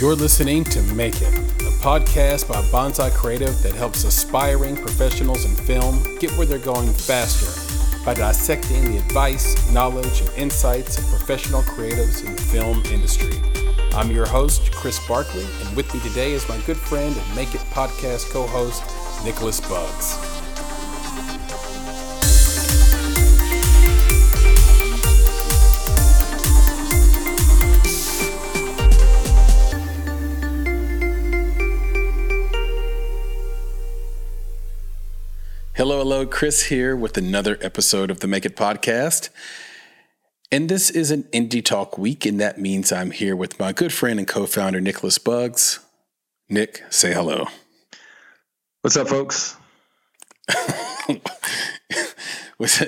You're listening to Make It, a podcast by Bonsai Creative that helps aspiring professionals in film get where they're going faster by dissecting the advice, knowledge, and insights of professional creatives in the film industry. I'm your host, Chris Barkley, and with me today is my good friend and Make It podcast co-host, Nicholas Bugs. Hello, Chris here with another episode of the Make It Podcast. And this is an Indie Talk week, and that means I'm here with my good friend and co-founder, Nicholas Bugs. Nick, say hello. What's up, folks? was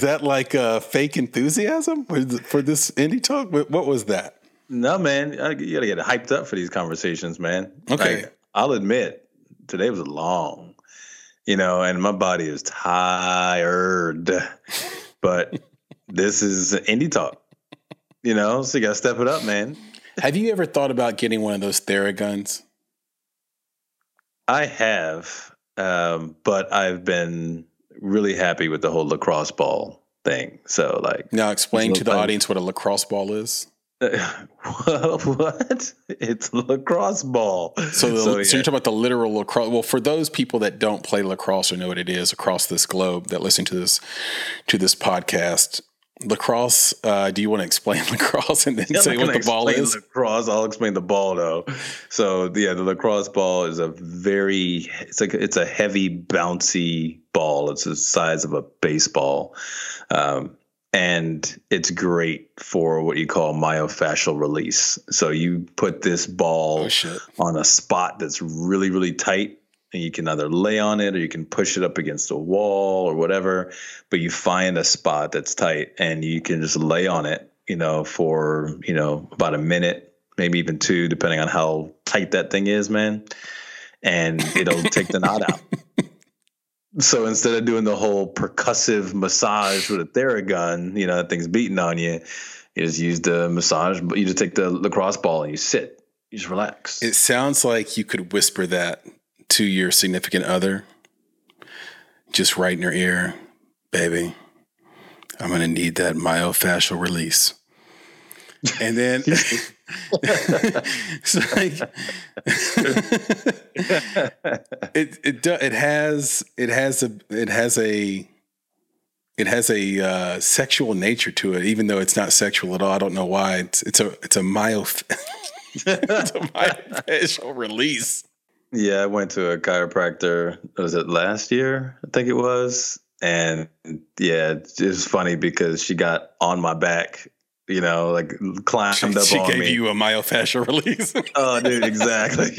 that like fake enthusiasm for this Indie Talk? What was that? No, man. You got to get hyped up for these conversations, man. Okay. Like, I'll admit, today was long. You know, and my body is tired, but this is Indie Talk, you know, so you got to step it up, man. Have you ever thought about getting one of those Theraguns? I have, but I've been really happy with the whole lacrosse ball thing. So like, now explain to the audience what a lacrosse ball is. What? It's lacrosse ball. So you're talking about the literal lacrosse. Well, for those people that don't play lacrosse or know what it is across this globe that listen to this podcast, lacrosse. Do you want to explain lacrosse and then say what the ball is? Lacrosse. I'll explain the ball though. So yeah, the lacrosse ball is it's a heavy, bouncy ball. It's the size of a baseball. And it's great for what you call myofascial release. So you put this ball on a spot that's really, really tight, and you can either lay on it or you can push it up against a wall or whatever, but you find a spot that's tight and you can just lay on it, you know, for, you know, about a minute, maybe even two, depending on how tight that thing is, man. And it'll take the knot out. So instead of doing the whole percussive massage with a Theragun, you know, that thing's beating on you, you just use the massage, but you just take the lacrosse ball and you sit. You just relax. It sounds like you could whisper that to your significant other, just right in your ear, baby, I'm going to need that myofascial release. And then it's like it has a sexual nature to it, even though it's not sexual at all. I don't know why. It's a myofascial release. Yeah, I went to a chiropractor. Was it last year? I think it was. And yeah, it was funny because she got on my back. You know, like climbed up on me. She gave you a myofascial release. Oh, dude, exactly.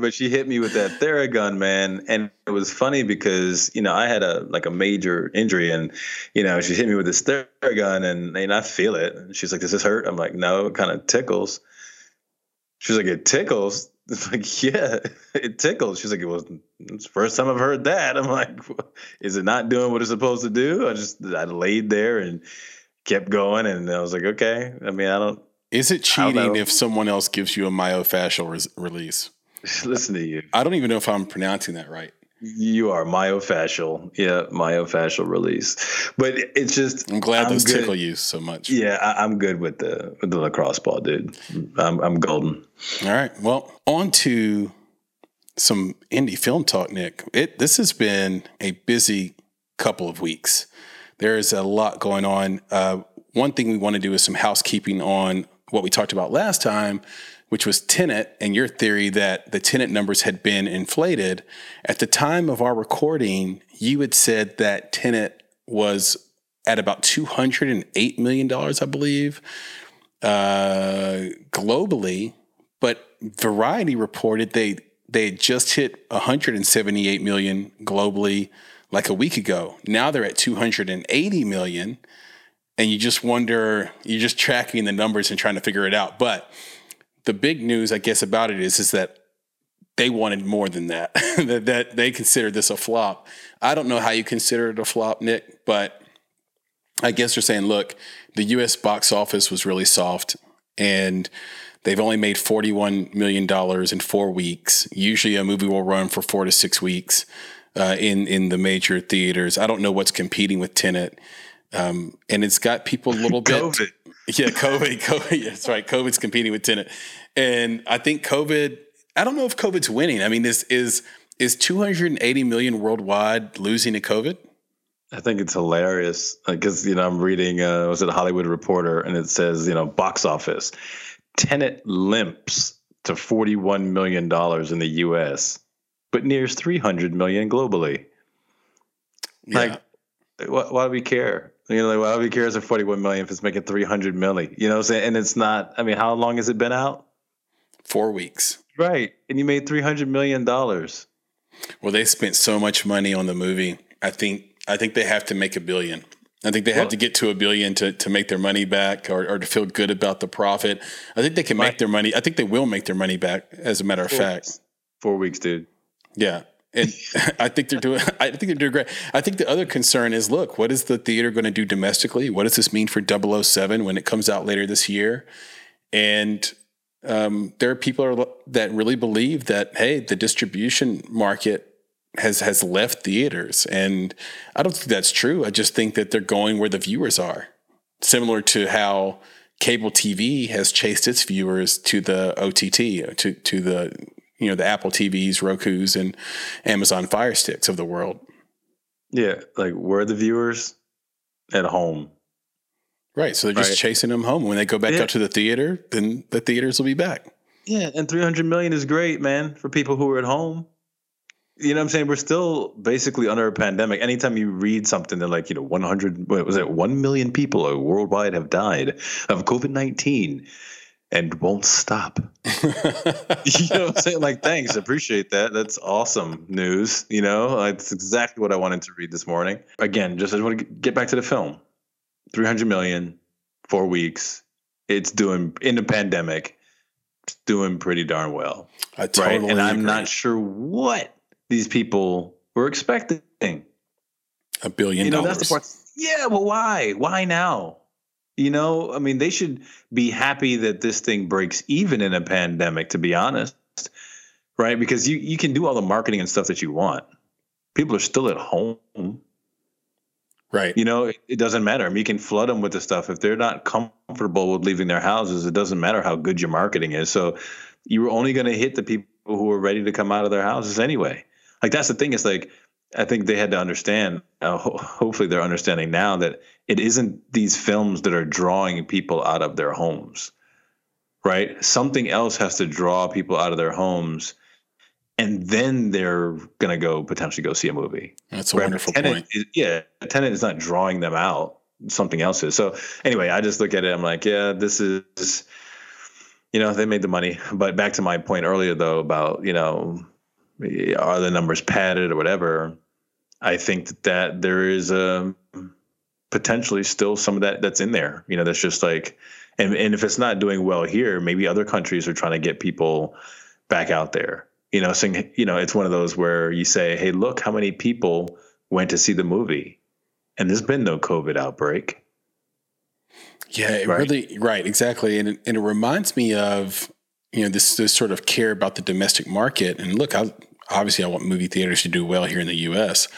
But she hit me with that Theragun, man. And it was funny because, you know, I had a major injury and, you know, she hit me with this Theragun and I feel it. And she's like, does this hurt? I'm like, no, it kind of tickles. She's like, it tickles? It's like, yeah, it tickles. She's like, it's the first time I've heard that. I'm like, is it not doing what it's supposed to do? I laid there and kept going. And I was like, okay. I mean, is it cheating if someone else gives you a myofascial release? Listen to you. I don't even know if I'm pronouncing that right. You are myofascial. Yeah. Myofascial release. But it's just, I'm glad those tickle you so much. Yeah. I'm good with the lacrosse ball, dude. I'm golden. All right. Well, on to some indie film talk, Nick. This has been a busy couple of weeks. There is a lot going on. One thing we want to do is some housekeeping on what we talked about last time, which was Tenet and your theory that the Tenet numbers had been inflated. At the time of our recording, you had said that Tenet was at about $208 million, I believe, globally. But Variety reported they had just hit $178 million globally like a week ago. Now they're at $280 million. And you just wonder, you're just tracking the numbers and trying to figure it out. But the big news, I guess, about it is that they wanted more than that, that they considered this a flop. I don't know how you consider it a flop, Nick, but I guess they're saying, look, the U.S. box office was really soft, and they've only made $41 million in 4 weeks. Usually a movie will run for 4 to 6 weeks in the major theaters. I don't know what's competing with Tenet. And it's got people a little bit. Yeah, COVID. That's right. COVID's competing with Tenet. And I think COVID, I don't know if COVID's winning. I mean, this is 280 million worldwide losing to COVID? I think it's hilarious because, I'm reading, was it Hollywood Reporter, and it says, box office. Tenet limps to $41 million in the U.S., but nears $300 million globally. Yeah. Why do we care? Why do we care as a $41 million if it's making $300 million? You know what I'm saying? And it's not, I mean, how long has it been out? 4 weeks. Right. And you made $300 million. Well, they spent so much money on the movie. I think they have to make $1 billion. I think they have to get to $1 billion to make their money back or to feel good about the profit. I think they can make their money. I think they will make their money back, as a matter of fact. 4 weeks, dude. Yeah. And I think they're doing great. I think the other concern is, look, what is the theater going to do domestically? What does this mean for 007 when it comes out later this year? And there are people that really believe that, hey, the distribution market has left theaters. And I don't think that's true. I just think that they're going where the viewers are, similar to how cable TV has chased its viewers to the OTT, to the, the Apple TVs, Rokus, and Amazon Fire Sticks of the world. Yeah. Like, where are the viewers? At home. Right. So they're just chasing them home. When they go back up to the theater, then the theaters will be back. Yeah. And 300 million is great, man, for people who are at home. You know what I'm saying? We're still basically under a pandemic. Anytime you read something, they're like, 1 million people worldwide have died of COVID-19 and won't stop. You know what I'm saying? Like, thanks. Appreciate that. That's awesome news. That's exactly what I wanted to read this morning. Again, I want to get back to the film. 300 million, 4 weeks. It's doing, in the pandemic, it's doing pretty darn well. I totally agree. And I'm not sure what these people were expecting. $1 billion. That's the part. Yeah, well, why? Why now? I mean, they should be happy that this thing breaks even in a pandemic, to be honest, right? Because you can do all the marketing and stuff that you want. People are still at home. Right. It doesn't matter. I mean, you can flood them with the stuff. If they're not comfortable with leaving their houses, it doesn't matter how good your marketing is. So you were only going to hit the people who were ready to come out of their houses anyway. Like, that's the thing. It's like, I think they had to understand, hopefully they're understanding now, that it isn't these films that are drawing people out of their homes, right? Something else has to draw people out of their homes, and then they're going to potentially go see a movie. That's a wonderful point. A tenant is not drawing them out. Something else is. So anyway, I just look at it. I'm like, yeah, this is, they made the money. But back to my point earlier, though, about, are the numbers padded or whatever? I think that there is a potentially still some of that's in there. That's just like, and if it's not doing well here, maybe other countries are trying to get people back out there. Saying, it's one of those where you say, hey, look how many people went to see the movie, and there's been no COVID outbreak. Yeah, right, exactly. And it reminds me of, this sort of care about the domestic market. And look, obviously I want movie theaters to do well here in the U.S.,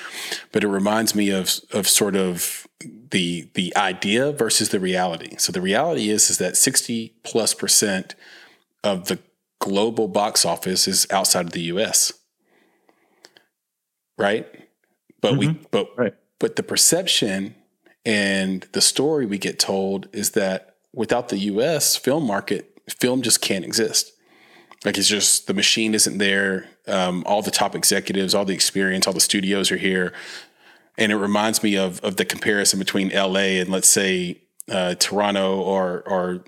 but it reminds me of sort of the idea versus the reality. So the reality is that 60+% of the global box office is outside of the U.S. Right. But the perception and the story we get told is that without the U.S. film market, film just can't exist. Like, it's just, the machine isn't there. All the top executives, all the experience, all the studios are here. And it reminds me of the comparison between LA and, let's say, Toronto or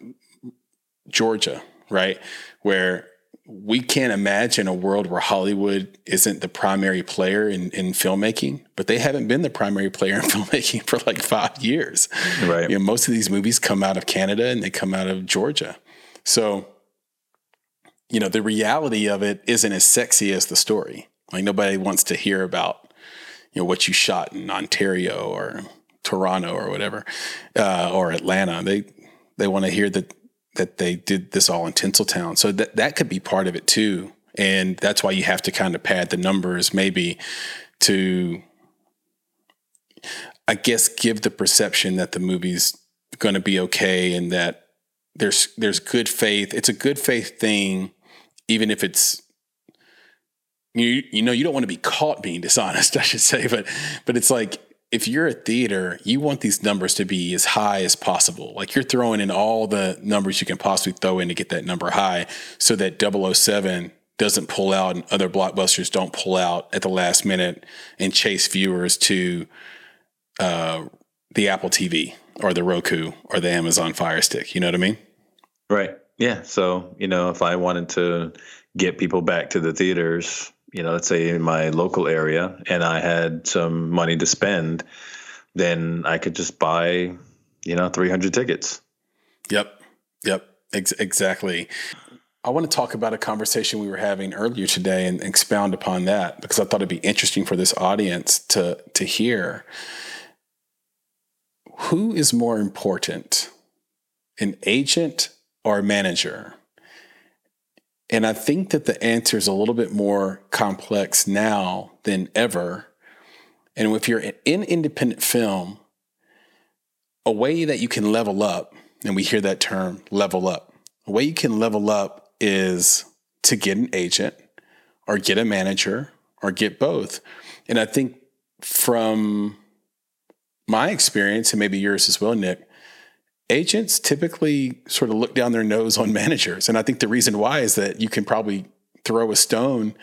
Georgia, right? Where we can't imagine a world where Hollywood isn't the primary player in filmmaking, but they haven't been the primary player in filmmaking for like 5 years. Right. Most of these movies come out of Canada and they come out of Georgia. So, the reality of it isn't as sexy as the story. Like, nobody wants to hear about, what you shot in Ontario or Toronto or whatever, or Atlanta. They want to hear that they did this all in Tinseltown. So that could be part of it too. And that's why you have to kind of pad the numbers maybe to, I guess, give the perception that the movie's going to be okay and that there's good faith. It's a good faith thing, even if it's, you don't want to be caught being dishonest, I should say, but it's like, if you're a theater, you want these numbers to be as high as possible. Like you're throwing in all the numbers you can possibly throw in to get that number high so that 007 doesn't pull out and other blockbusters don't pull out at the last minute and chase viewers to the Apple TV or the Roku or the Amazon Fire Stick. You know what I mean? Right. Yeah. So, if I wanted to get people back to the theaters, let's say in my local area, and I had some money to spend, then I could just buy, 300 tickets. Yep. Exactly. I want to talk about a conversation we were having earlier today and expound upon that, because I thought it'd be interesting for this audience to hear. Who is more important, an agent or a manager? And I think that the answer is a little bit more complex now than ever. And if you're in independent film, a way that you can level up, and we hear that term, level up, a way you can level up is to get an agent or get a manager or get both. And I think from my experience, and maybe yours as well, Nick, agents typically sort of look down their nose on managers. And I think the reason why is that you can probably throw a stone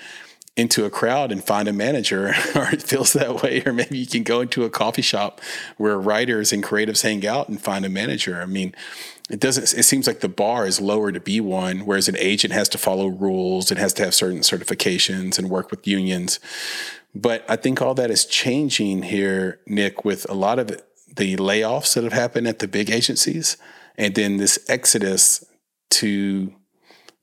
into a crowd and find a manager, or it feels that way. Or maybe you can go into a coffee shop where writers and creatives hang out and find a manager. I mean, it seems like the bar is lower to be one, whereas an agent has to follow rules. It has to have certain certifications and work with unions. But I think all that is changing here, Nick, with a lot of the layoffs that have happened at the big agencies, and then this exodus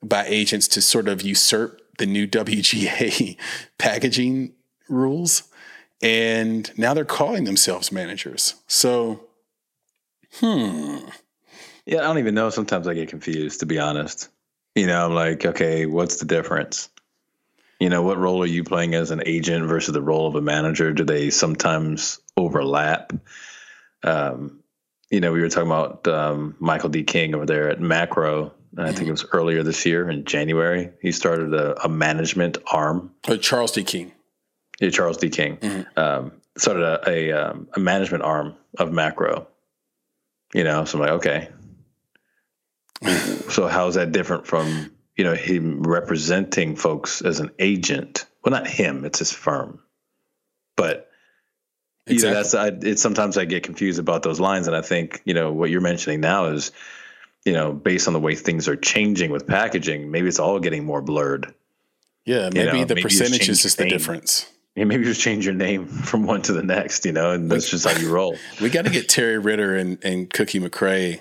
by agents to sort of usurp the new WGA packaging rules. And now they're calling themselves managers. So, yeah, I don't even know. Sometimes I get confused, to be honest. I'm like, okay, what's the difference? What role are you playing as an agent versus the role of a manager? Do they sometimes overlap? We were talking about Michael D. King over there at Macro. I think it was earlier this year in January. He started a management arm. Oh, Charles D. King. Yeah, Charles D. King started a management arm of Macro. So I'm like, okay. So how's that different from him representing folks as an agent? Well, not him; it's his firm, but. Exactly. Sometimes I get confused about those lines. And I think, what you're mentioning now is, based on the way things are changing with packaging, maybe it's all getting more blurred. Yeah. Maybe the percentage is just the difference. Yeah, maybe just change your name from one to the next, and that's just how you roll. We got to get Terry Ritter and Cookie McRae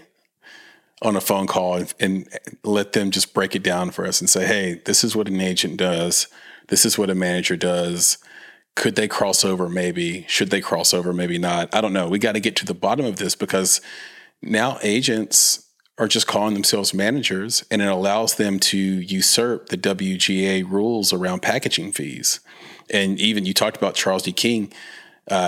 on a phone call and let them just break it down for us and say, hey, this is what an agent does. This is what a manager does. Could they cross over? Maybe. Should they cross over? Maybe not. I don't know. We got to get to the bottom of this, because now agents are just calling themselves managers, and it allows them to usurp the WGA rules around packaging fees. And even you talked about Charles D. King.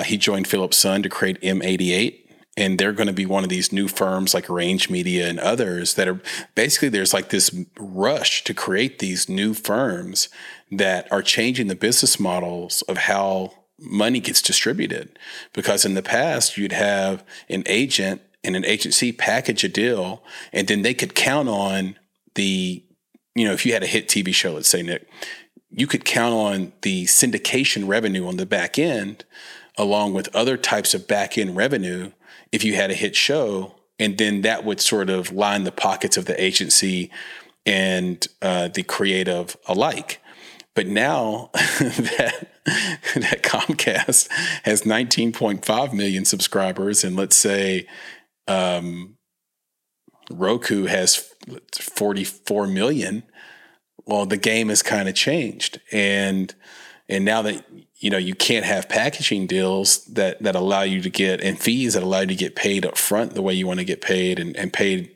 He joined Philip Sun to create M88. And they're going to be one of these new firms like Range Media and others that are basically, there's like this rush to create these new firms that are changing the business models of how money gets distributed. Because in the past, you'd have an agent and an agency package a deal, and then they could count on the, if you had a hit TV show, let's say, Nick, you could count on the syndication revenue on the back end, along with other types of back end revenue, if you had a hit show, and then that would sort of line the pockets of the agency and the creative alike. But now that Comcast has 19.5 million subscribers, and let's say Roku has 44 million, well, the game has kind of changed. And now that you know, you can't have packaging deals that allow you to get, and fees that allow you to get paid up front the way you want to get paid, and paid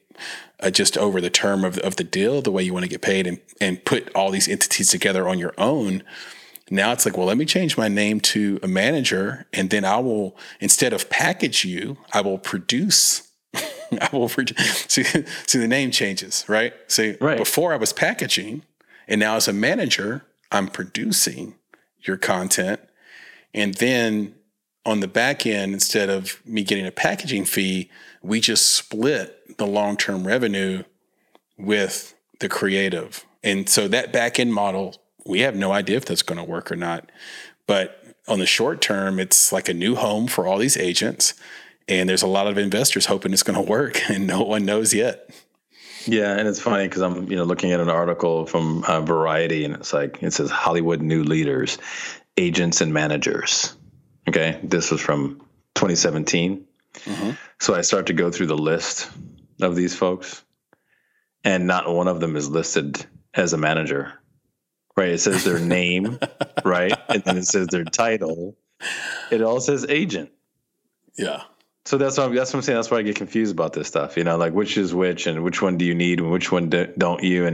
just over the term of the deal the way you want to get paid, and put all these entities together on your own. Now it's like, well, let me change my name to a manager, and then I will, instead of package you, I will produce. See, the name changes, right? See, right. Before I was packaging, and now as a manager, I'm producing your content. And then on the back end, instead of me getting a packaging fee, we just split the long-term revenue with the creative. And so that back end model, we have no idea if that's going to work or not. But on the short term, it's like a new home for all these agents. And there's a lot of investors hoping it's going to work, and no one knows yet. Yeah. And it's funny because I'm, looking at an article from Variety, and it's like, it says Hollywood new leaders, agents and managers. Okay. This was from 2017. Mm-hmm. So I start to go through the list of these folks, and not one of them is listed as a manager. Right. It says their name, right? And then it says their title. It all says agent. Yeah. So that's what I'm saying. That's why I get confused about this stuff, like which is which, and which one do you need and which one don't you?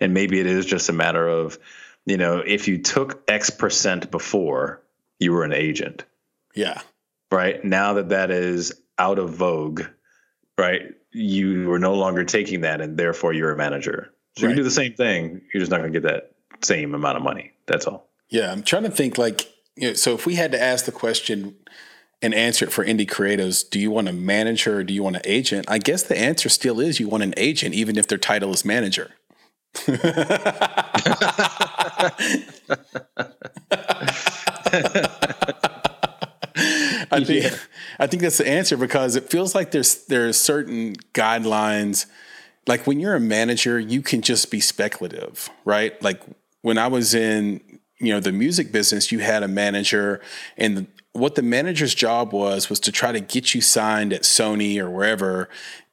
And maybe it is just a matter of, if you took X percent before, you were an agent. Yeah. Right. Now that is out of vogue, right? You are no longer taking that, and therefore you're a manager. So you can do the same thing. You're just not going to get that same amount of money. That's all. Yeah. I'm trying to think so if we had to ask the question and answer it for indie creatives, do you want a manager or do you want an agent? I guess the answer still is you want an agent, even if their title is manager. I think that's the answer, because it feels like there's certain guidelines. Like when you're a manager, you can just be speculative, right? Like when I was in, the music business, you had a manager, and what the manager's job was to try to get you signed at Sony or wherever,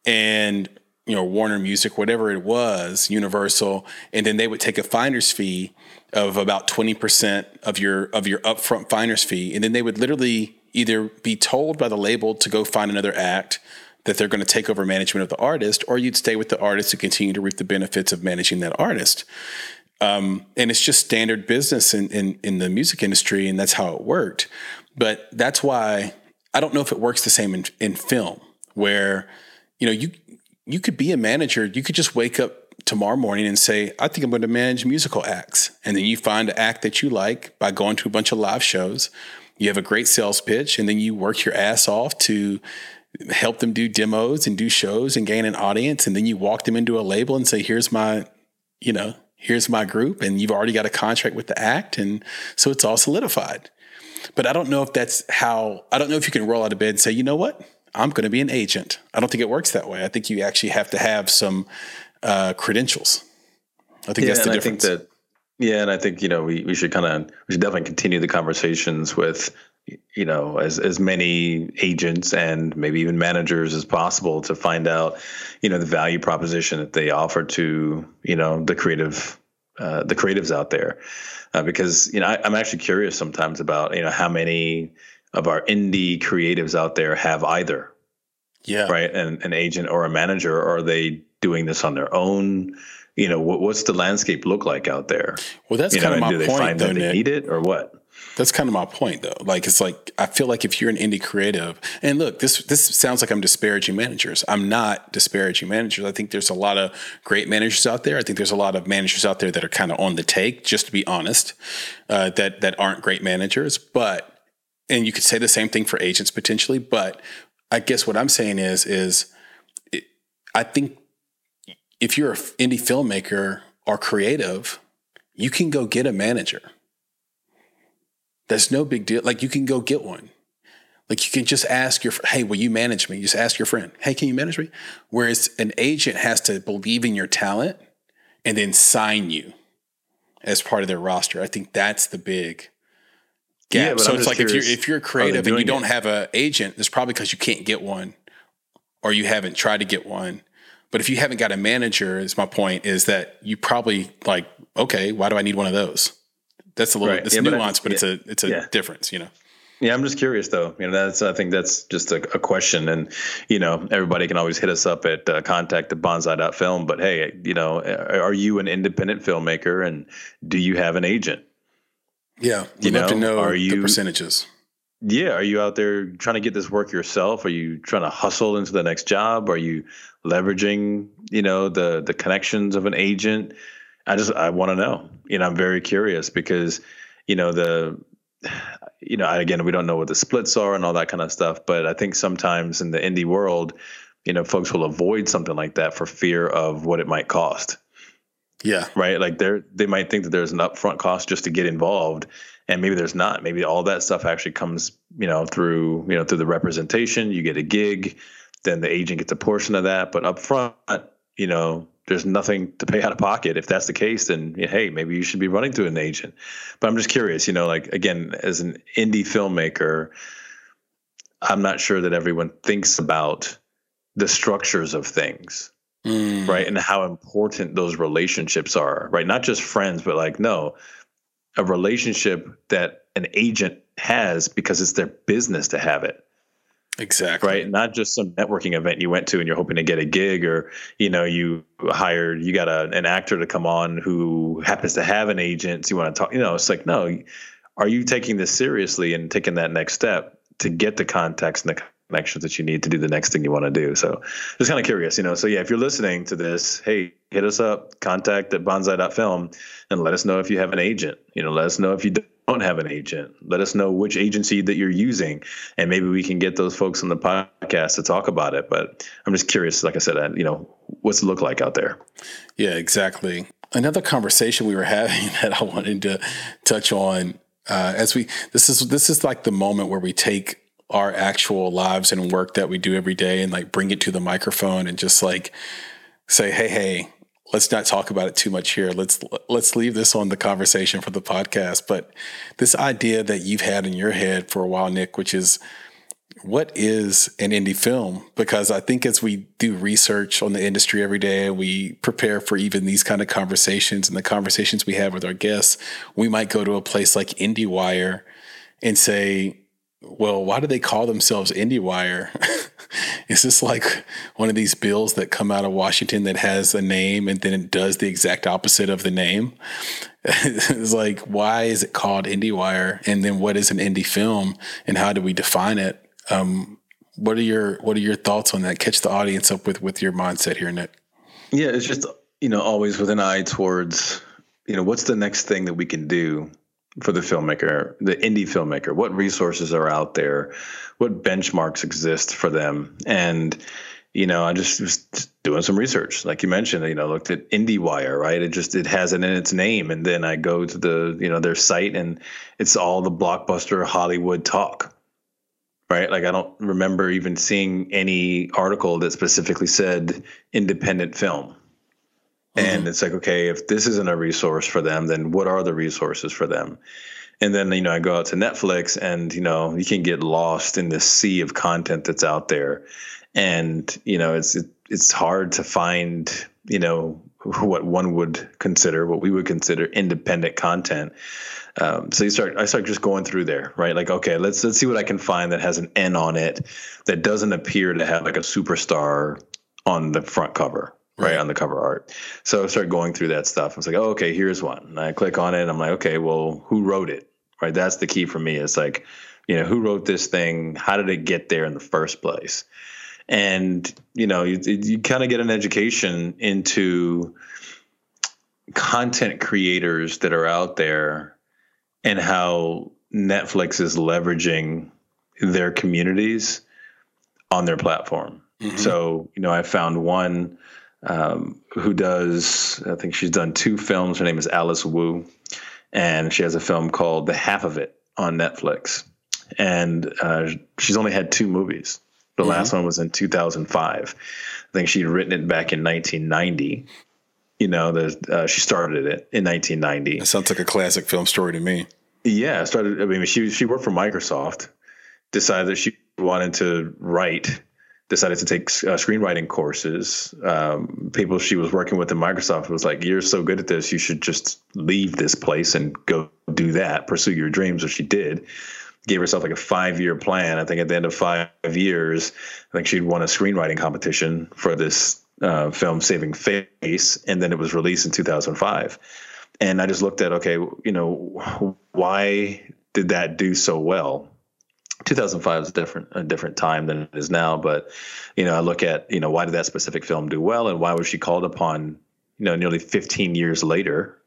and, Warner Music, whatever it was, Universal. And then they would take a finder's fee of about 20% of your upfront finder's fee. And then they would literally either be told by the label to go find another act, that they're going to take over management of the artist, or you'd stay with the artist to continue to reap the benefits of managing that artist. And it's just standard business in the music industry, and that's how it worked. But that's why I don't know if it works the same in film, where, you could be a manager. You could just wake up tomorrow morning and say, I think I'm going to manage musical acts. And then you find an act that you like by going to a bunch of live shows. You have a great sales pitch, and then you work your ass off to help them do demos and do shows and gain an audience. And then you walk them into a label and say, here's my group. And you've already got a contract with the act. And so it's all solidified. But I don't know if that's how, I don't know if you can roll out of bed and say, you know what, I'm going to be an agent. I don't think it works that way. I think you actually have to have some credentials. I think that's the difference. And I think, we should definitely continue the conversations with, as many agents and maybe even managers as possible to find out, the value proposition that they offer to, the creatives out there. Because, I'm actually curious sometimes about, how many of our indie creatives out there have either. Yeah. Right. And an agent or a manager, or are they doing this on their own? What's the landscape look like out there? Well, that's kind of my point. Do they find that they need it or what? That's kind of my point, though. Like, it's like, I feel like if you're an indie creative, and look, this sounds like I'm disparaging managers. I'm not disparaging managers. I think there's a lot of great managers out there. I think there's a lot of managers out there that are kind of on the take, just to be honest, that aren't great managers. But, and you could say the same thing for agents potentially, but I guess what I'm saying is I think if you're an indie filmmaker or creative, you can go get a manager. That's no big deal. Like, you can go get one. Like, you can just ask hey, will you manage me? You just ask your friend, hey, can you manage me? Whereas an agent has to believe in your talent and then sign you as part of their roster. I think that's the big gap. Yeah, so it's like, curious, if you're creative and you don't have an agent, it's probably because you can't get one, or you haven't tried to get one. But if you haven't got a manager, is my point, is that you probably like, okay, why do I need one of those? that's a little right. It's nuanced, but it's a difference, you know? Yeah, I'm just curious though. You know, I think that's just a question, and you know, everybody can always hit us up at contact@bonsai.film. But hey, you know, are you an independent filmmaker, and do you have an agent? Yeah, we'd love to know the percentages. Yeah, are you out there trying to get this work yourself? Are you trying to hustle into the next job? Are you leveraging, you know, the connections of an agent? I want to know. You know, I'm very curious because, you know, again, we don't know what the splits are and all that kind of stuff, but I think sometimes in the indie world, you know, folks will avoid something like that for fear of what it might cost. Yeah. Right. Like they might think that there's an upfront cost just to get involved, and maybe there's not. Maybe all that stuff actually comes, you know, through the representation. You get a gig, then the agent gets a portion of that, but upfront, you know, there's nothing to pay out of pocket. If that's the case, then hey, maybe you should be running through an agent. But I'm just curious, you know, like, again, as an indie filmmaker, I'm not sure that everyone thinks about the structures of things, right? And how important those relationships are, right? Not just friends, but like, no, a relationship that an agent has because it's their business to have it. Exactly. Right. Not just some networking event you went to and you're hoping to get a gig, or, you know, you got an actor to come on who happens to have an agent. So you want to talk, you know, it's like, no, are you taking this seriously and taking that next step to get the contacts and the connections that you need to do the next thing you want to do? So just kind of curious, you know, so yeah, if you're listening to this, hey, hit us up, contact@bonsai.film, and let us know if you have an agent, you know, let us know if you don't have an agent. Let us know which agency that you're using, and maybe we can get those folks on the podcast to talk about it. But I'm just curious, like I said, you know, what's it look like out there? Yeah, exactly. Another conversation we were having that I wanted to touch on this is like the moment where we take our actual lives and work that we do every day and like bring it to the microphone and just like say, hey, let's not talk about it too much here. Let's leave this on the conversation for the podcast. But this idea that you've had in your head for a while, Nick, which is, what is an indie film? Because I think as we do research on the industry every day, we prepare for even these kind of conversations and the conversations we have with our guests, we might go to a place like IndieWire and say, well, why do they call themselves IndieWire? Is this like one of these bills that come out of Washington that has a name and then it does the exact opposite of the name? It's like, why is it called IndieWire? And then what is an indie film, and how do we define it? What are your thoughts on that? Catch the audience up with your mindset here, Nick. Yeah, it's just, you know, always with an eye towards, you know, what's the next thing that we can do for the filmmaker, the indie filmmaker? What resources are out there? What benchmarks exist for them? And, you know, I just was doing some research, like you mentioned, you know, looked at IndieWire, right? It has it in its name. And then I go to their site, and it's all the Blockbuster Hollywood talk, right? Like, I don't remember even seeing any article that specifically said independent film. And it's like, okay, if this isn't a resource for them, then what are the resources for them? And then, you know, I go out to Netflix, and, you know, you can get lost in the sea of content that's out there. And, you know, it's hard to find, you know, what we would consider independent content. So I start just going through there, right? Like, okay, let's see what I can find that has an N on it that doesn't appear to have like a superstar on the front cover. Right, on the cover art. So I started going through that stuff. I was like, oh, okay, here's one. And I click on it, and I'm like, okay, well, who wrote it? Right, that's the key for me. It's like, you know, who wrote this thing? How did it get there in the first place? And, you know, you kind of get an education into content creators that are out there and how Netflix is leveraging their communities on their platform. Mm-hmm. So, you know, I found one I think she's done 2 films. Her name is Alice Wu, and she has a film called The Half of It on Netflix. And she's only had 2 movies. The last one was in 2005. I think she'd written it back in 1990. You know, she started it in 1990. That sounds like a classic film story to me. Yeah, she worked for Microsoft, decided that she wanted to write, decided to take screenwriting courses. People she was working with in Microsoft was like, you're so good at this, you should just leave this place and go do that, pursue your dreams, which she did. Gave herself like a 5-year plan. I think at the end of 5 years, I think she'd won a screenwriting competition for this film, Saving Face, and then it was released in 2005. And I just looked at, okay, you know, why did that do so well? 2005 is a different time than it is now, but, you know, I look at, you know, why did that specific film do well, and why was she called upon, you know, nearly 15 years later,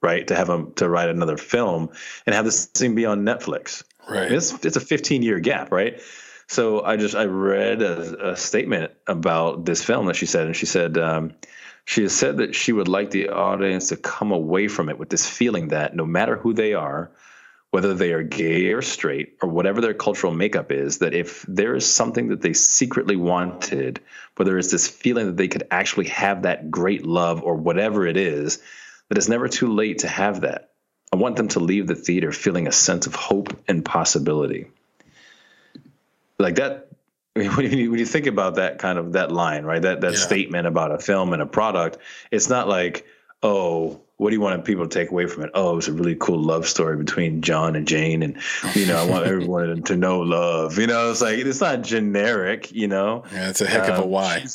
right, to write another film and have this thing be on Netflix. Right. It's a 15-year gap, right? So I read a statement about this film that she said, and she said she has said that she would like the audience to come away from it with this feeling that no matter who they are, whether they are gay or straight or whatever their cultural makeup is, that if there is something that they secretly wanted, whether it's this feeling that they could actually have that great love or whatever it is, that it's never too late to have that. I want them to leave the theater feeling a sense of hope and possibility. Like that, I mean, when you think about that kind of that line, right, that statement about a film and a product, it's not like, oh, what do you want people to take away from it? Oh, it was a really cool love story between John and Jane, and, you know, I want everyone to know love. You know, it's like, it's not generic, you know. Yeah, it's a heck of a why.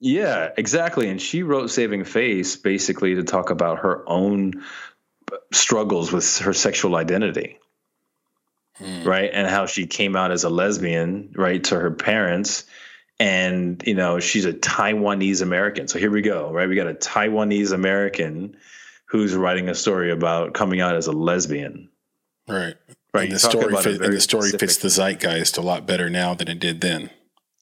Yeah, exactly. And she wrote Saving Face basically to talk about her own struggles with her sexual identity, right? And how she came out as a lesbian, right, to her parents. And, you know, she's a Taiwanese American. So here we go, right? We got a Taiwanese American who's writing a story about coming out as a lesbian. Right. Right. And the story fits the zeitgeist a lot better now than it did then.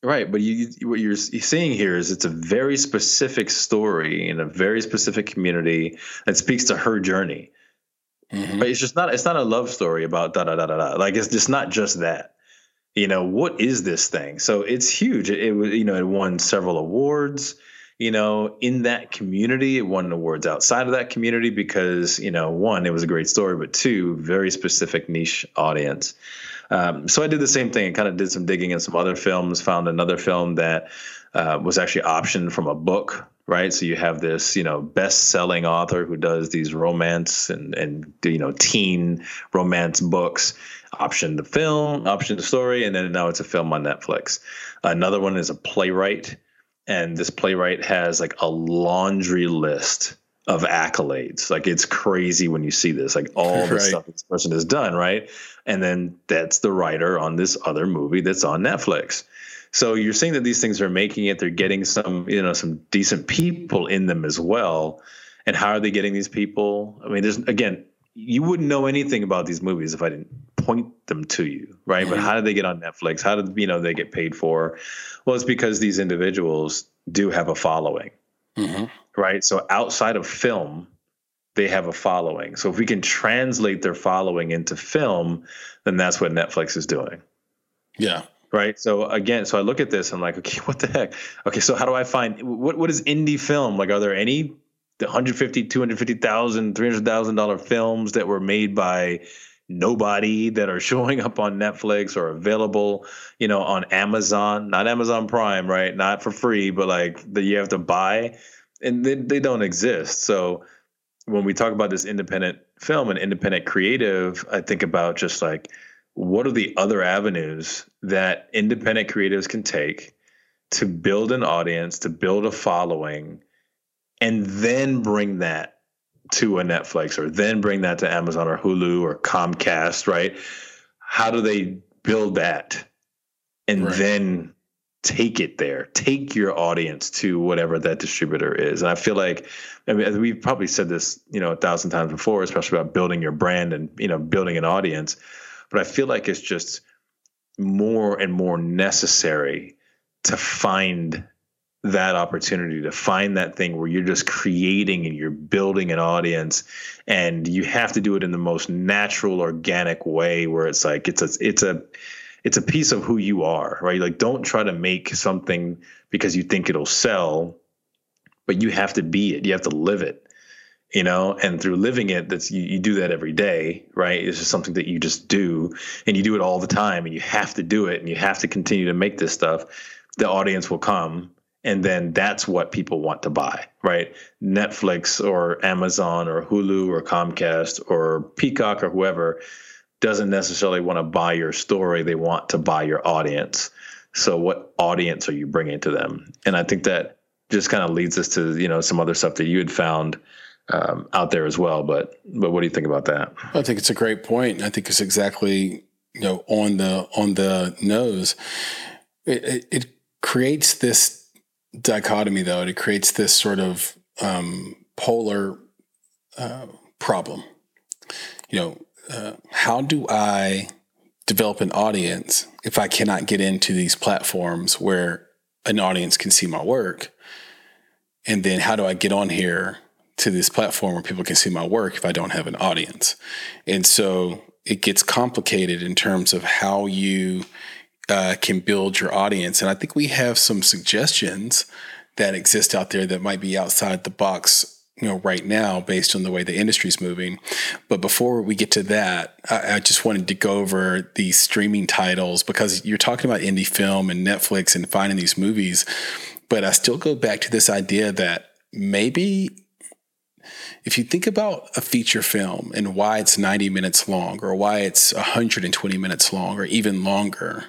Right, but what you're seeing here is it's a very specific story in a very specific community that speaks to her journey. Mm-hmm. But it's not a love story about da da da da da. Like, it's just not just that. You know, what is this thing? So it's huge. It was, you know, it won several awards. You know, in that community, it won awards outside of that community because, you know, one, it was a great story, but two, very specific niche audience. So I did the same thing and kind of did some digging in some other films, found another film that was actually optioned from a book, right? So you have this, you know, best-selling author who does these romance and you know, teen romance books, optioned the film, optioned the story, and then now it's a film on Netflix. Another one is a playwright, and this playwright has like a laundry list of accolades. Like, it's crazy when you see this, like all the stuff this person has done, right? And then that's the writer on this other movie that's on Netflix. So you're seeing that these things are making it. They're getting some, you know, some decent people in them as well. And how are they getting these people? I mean, there's, again, you wouldn't know anything about these movies if I didn't point them to you, right? Mm-hmm. But how did they get on Netflix? How did, you know, they get paid for? Well, it's because these individuals do have a following. Mm-hmm. Right. So outside of film, they have a following. So if we can translate their following into film, then that's what Netflix is doing. Yeah. Right. So again, so I look at this and I'm like, okay, what the heck? Okay. So how do I find what is indie film? Like, are there any $150,000, $250,000, $300,000 films that were made by nobody that are showing up on Netflix or available, you know, on Amazon, not Amazon Prime, right? Not for free, but like that you have to buy, and they don't exist. So when we talk about this independent film and independent creative, I think about just like, what are the other avenues that independent creatives can take to build an audience, to build a following, and then bring that to a Netflix, or then bring that to Amazon or Hulu or Comcast, right? How do they build that and then take it there, take your audience to whatever that distributor is? And I feel like, I mean, we've probably said this, you know, 1,000 times before, especially about building your brand and, you know, building an audience, but I feel like it's just more and more necessary to find that opportunity, to find that thing where you're just creating and you're building an audience, and you have to do it in the most natural, organic way where it's like, it's a piece of who you are, right? Like, don't try to make something because you think it'll sell, but you have to be it. You have to live it, you know, and through living it, you do that every day, right? It's just something that you just do, and you do it all the time, and you have to do it, and you have to continue to make this stuff. The audience will come. And then that's what people want to buy, right? Netflix or Amazon or Hulu or Comcast or Peacock or whoever doesn't necessarily want to buy your story. They want to buy your audience. So what audience are you bringing to them? And I think that just kind of leads us to, you know, some other stuff that you had found out there as well. But what do you think about that? I think it's a great point. I think it's exactly, you know, on the nose. It creates this dichotomy, though. It creates this sort of polar problem. You know, how do I develop an audience if I cannot get into these platforms where an audience can see my work? And then how do I get on here to this platform where people can see my work if I don't have an audience? And so it gets complicated in terms of how you can build your audience. And I think we have some suggestions that exist out there that might be outside the box, you know, right now, based on the way the industry's moving. But before we get to that, I just wanted to go over the streaming titles, because you're talking about indie film and Netflix and finding these movies. But I still go back to this idea that maybe if you think about a feature film and why it's 90 minutes long, or why it's 120 minutes long, or even longer,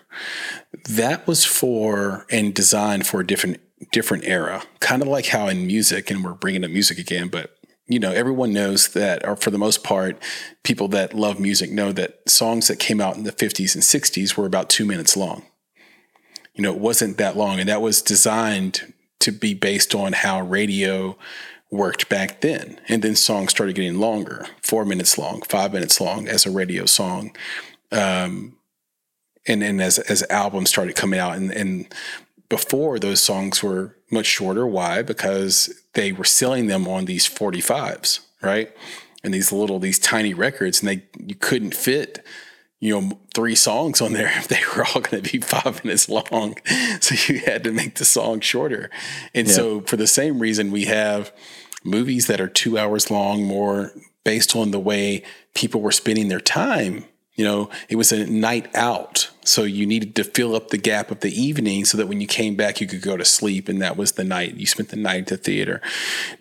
that was for and designed for a different era. Kind of like how in music, and we're bringing up music again, but you know, everyone knows that, or for the most part, people that love music know that songs that came out in the 50s and 60s were about 2 minutes long. You know, it wasn't that long, and that was designed to be based on how radio worked back then. And then songs started getting longer, 4 minutes long, 5 minutes long as a radio song. And then as albums started coming out, and before, those songs were much shorter. Why? Because they were selling them on these 45s, right? And these tiny records, and you couldn't fit, you know, three songs on there if they were all going to be 5 minutes long. So you had to make the song shorter. And so for the same reason, we have movies that are 2 hours long, more based on the way people were spending their time. You know, it was a night out, so you needed to fill up the gap of the evening so that when you came back, you could go to sleep. And that was the night. You spent the night at the theater.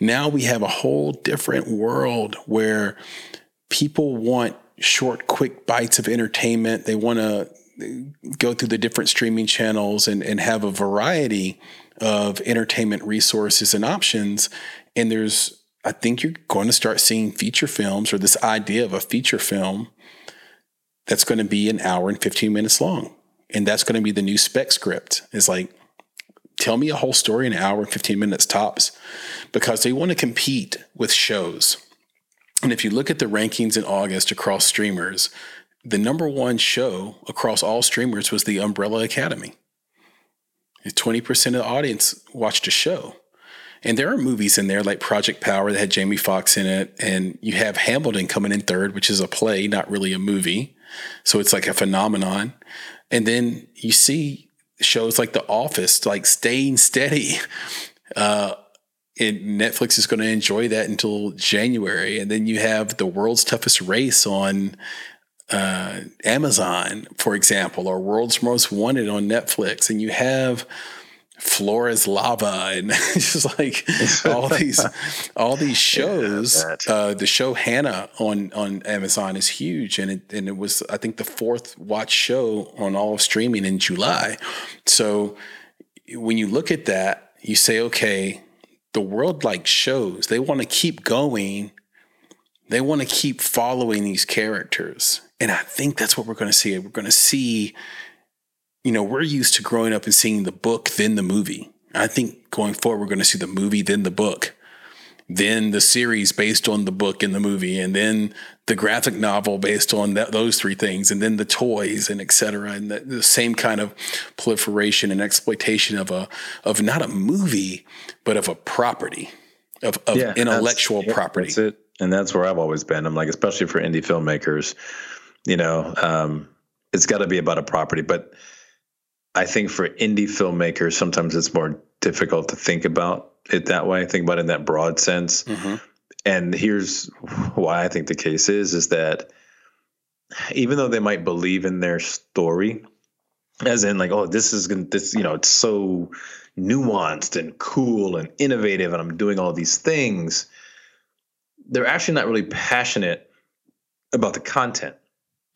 Now we have a whole different world where people want short, quick bites of entertainment. They want to go through the different streaming channels and have a variety of entertainment resources and options. And I think you're going to start seeing feature films, or this idea of a feature film that's going to be an hour and 15 minutes long. And that's going to be the new spec script. It's like, tell me a whole story in an hour and 15 minutes tops, because they want to compete with shows. And if you look at the rankings in August across streamers, the number one show across all streamers was the Umbrella Academy. 20% of the audience watched a show. And there are movies in there like Project Power that had Jamie Foxx in it. And you have Hambledon coming in third, which is a play, not really a movie. So it's like a phenomenon. And then you see shows like The Office, like staying steady. And Netflix is going to enjoy that until January. And then you have The World's Toughest Race on Amazon, for example, or World's Most Wanted on Netflix. And you have Flora's Lava and just like all these shows. Yeah, the show Hannah on Amazon is huge. And it was, I think, the fourth watched show on all of streaming in July. So when you look at that, you say, okay, the world likes shows. They want to keep going. They want to keep following these characters. And I think that's what we're going to see. We're going to see, you know, we're used to growing up and seeing the book, then the movie. I think going forward, we're going to see the movie, then the book, then the series based on the book and the movie, and then the graphic novel based on those three things, and then the toys, and et cetera. And the same kind of proliferation and exploitation of not a movie, but of a property, of intellectual property. That's it. And that's where I've always been. I'm like, especially for indie filmmakers, you know, it's gotta be about a property. But I think for indie filmmakers, sometimes it's more difficult to think about it that way. Think about it in that broad sense. Mm-hmm. And here's why I think the case is that even though they might believe in their story, as in like, oh, this is going to, this, you know, it's so nuanced and cool and innovative and I'm doing all these things, they're actually not really passionate about the content.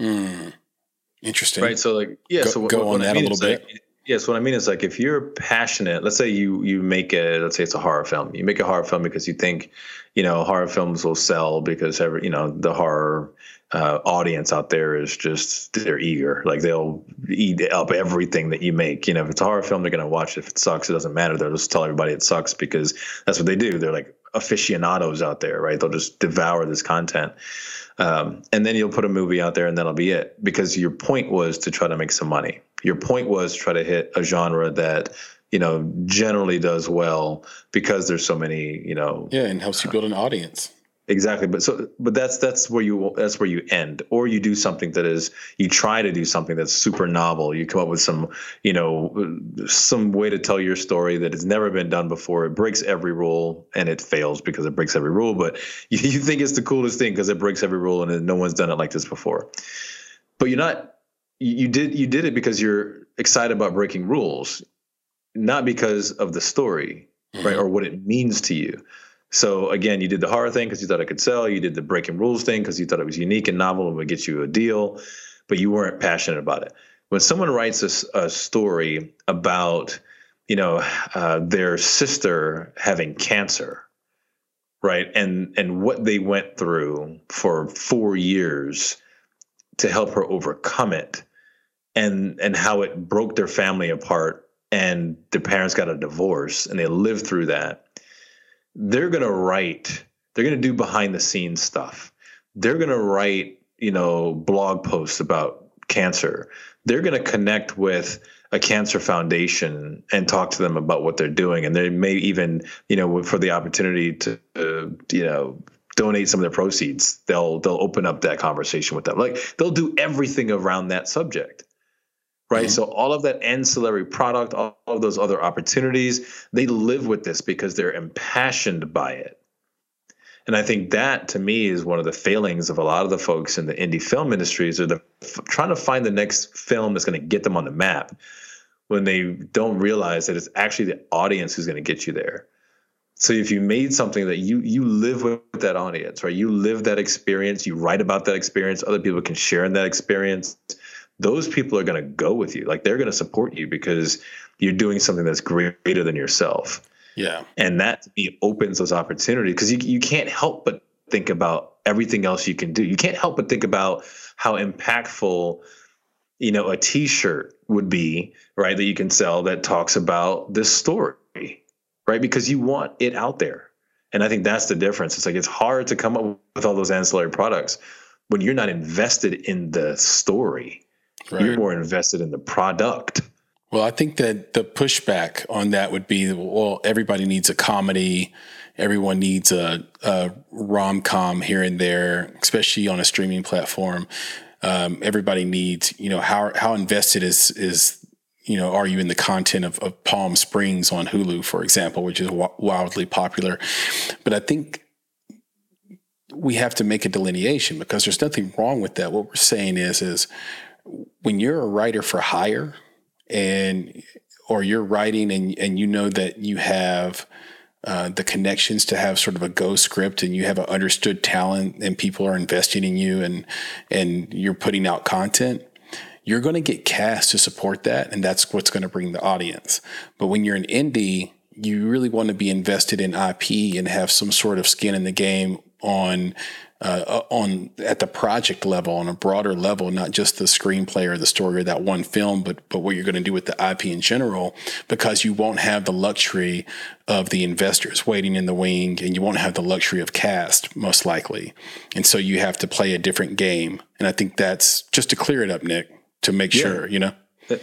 Mm. Interesting. Right. So like, yeah. Go on that a little bit. Yes. So what I mean is like, if you're passionate, let's say you make a, let's say it's a horror film. You make a horror film because you think, you know, horror films will sell because every, you know, the horror audience out there is just, they're eager. Like they'll eat up everything that you make. You know, if it's a horror film, they're going to watch it. If it sucks, it doesn't matter. They'll just tell everybody it sucks because that's what they do. They're like aficionados out there, right? They'll just devour this content. And then you'll put a movie out there and that'll be it, because your point was to try to make some money. Your point was try to hit a genre that, you know, generally does well because there's so many, you know. Yeah, and helps you build an audience. Exactly. But that's where you end, or you do something that is, you try to do something that's super novel. You come up with some, you know, some way to tell your story that has never been done before. It breaks every rule and it fails because it breaks every rule, but you think it's the coolest thing because it breaks every rule and no one's done it like this before, but you're not, you did it because you're excited about breaking rules, not because of the story, right? Mm-hmm. Or what it means to you. So again, you did the horror thing because you thought it could sell. You did the breaking rules thing because you thought it was unique and novel and would get you a deal, but you weren't passionate about it. When someone writes a story about, you know, their sister having cancer, right? And what they went through for 4 years to help her overcome it, and how it broke their family apart and their parents got a divorce and they lived through that. They're going to write, they're going to do behind the scenes stuff. They're going to write, you know, blog posts about cancer. They're going to connect with a cancer foundation and talk to them about what they're doing. And they may even, you know, for the opportunity to, you know, donate some of their proceeds, they'll open up that conversation with them. Like they'll do everything around that subject. Right. Mm-hmm. So all of that ancillary product, all of those other opportunities, they live with this because they're impassioned by it. And I think that to me is one of the failings of a lot of the folks in the indie film industries, are trying to find the next film that's going to get them on the map when they don't realize that it's actually the audience who's going to get you there. So if you made something that you live with that audience, right? You live that experience, you write about that experience, other people can share in that experience. Those people are going to go with you. Like they're going to support you because you're doing something that's greater than yourself. Yeah. And that to me opens those opportunities because you can't help but think about everything else you can do. You can't help but think about how impactful, you know, a t-shirt would be, right? That you can sell that talks about this story, right? Because you want it out there. And I think that's the difference. It's like, it's hard to come up with all those ancillary products when you're not invested in the story. Right. You're more invested in the product. Well, I think that the pushback on that would be, well, everybody needs a comedy. Everyone needs a rom-com here and there, especially on a streaming platform. Everybody needs, you know, how invested is, you know, are you in the content of Palm Springs on Hulu, for example, which is wildly popular. But I think we have to make a delineation because there's nothing wrong with that. What we're saying is, when you're a writer for hire or you're writing and you know that you have the connections to have sort of a go script and you have an understood talent and people are investing in you and you're putting out content, you're going to get cast to support that. And that's what's going to bring the audience. But when you're an indie, you really want to be invested in IP and have some sort of skin in the game on at the project level, on a broader level, not just the screenplay or the story or that one film, but what you're going to do with the IP in general, because you won't have the luxury of the investors waiting in the wing and you won't have the luxury of cast most likely. And so you have to play a different game. And I think that's just to clear it up, Nick, to make sure, you know.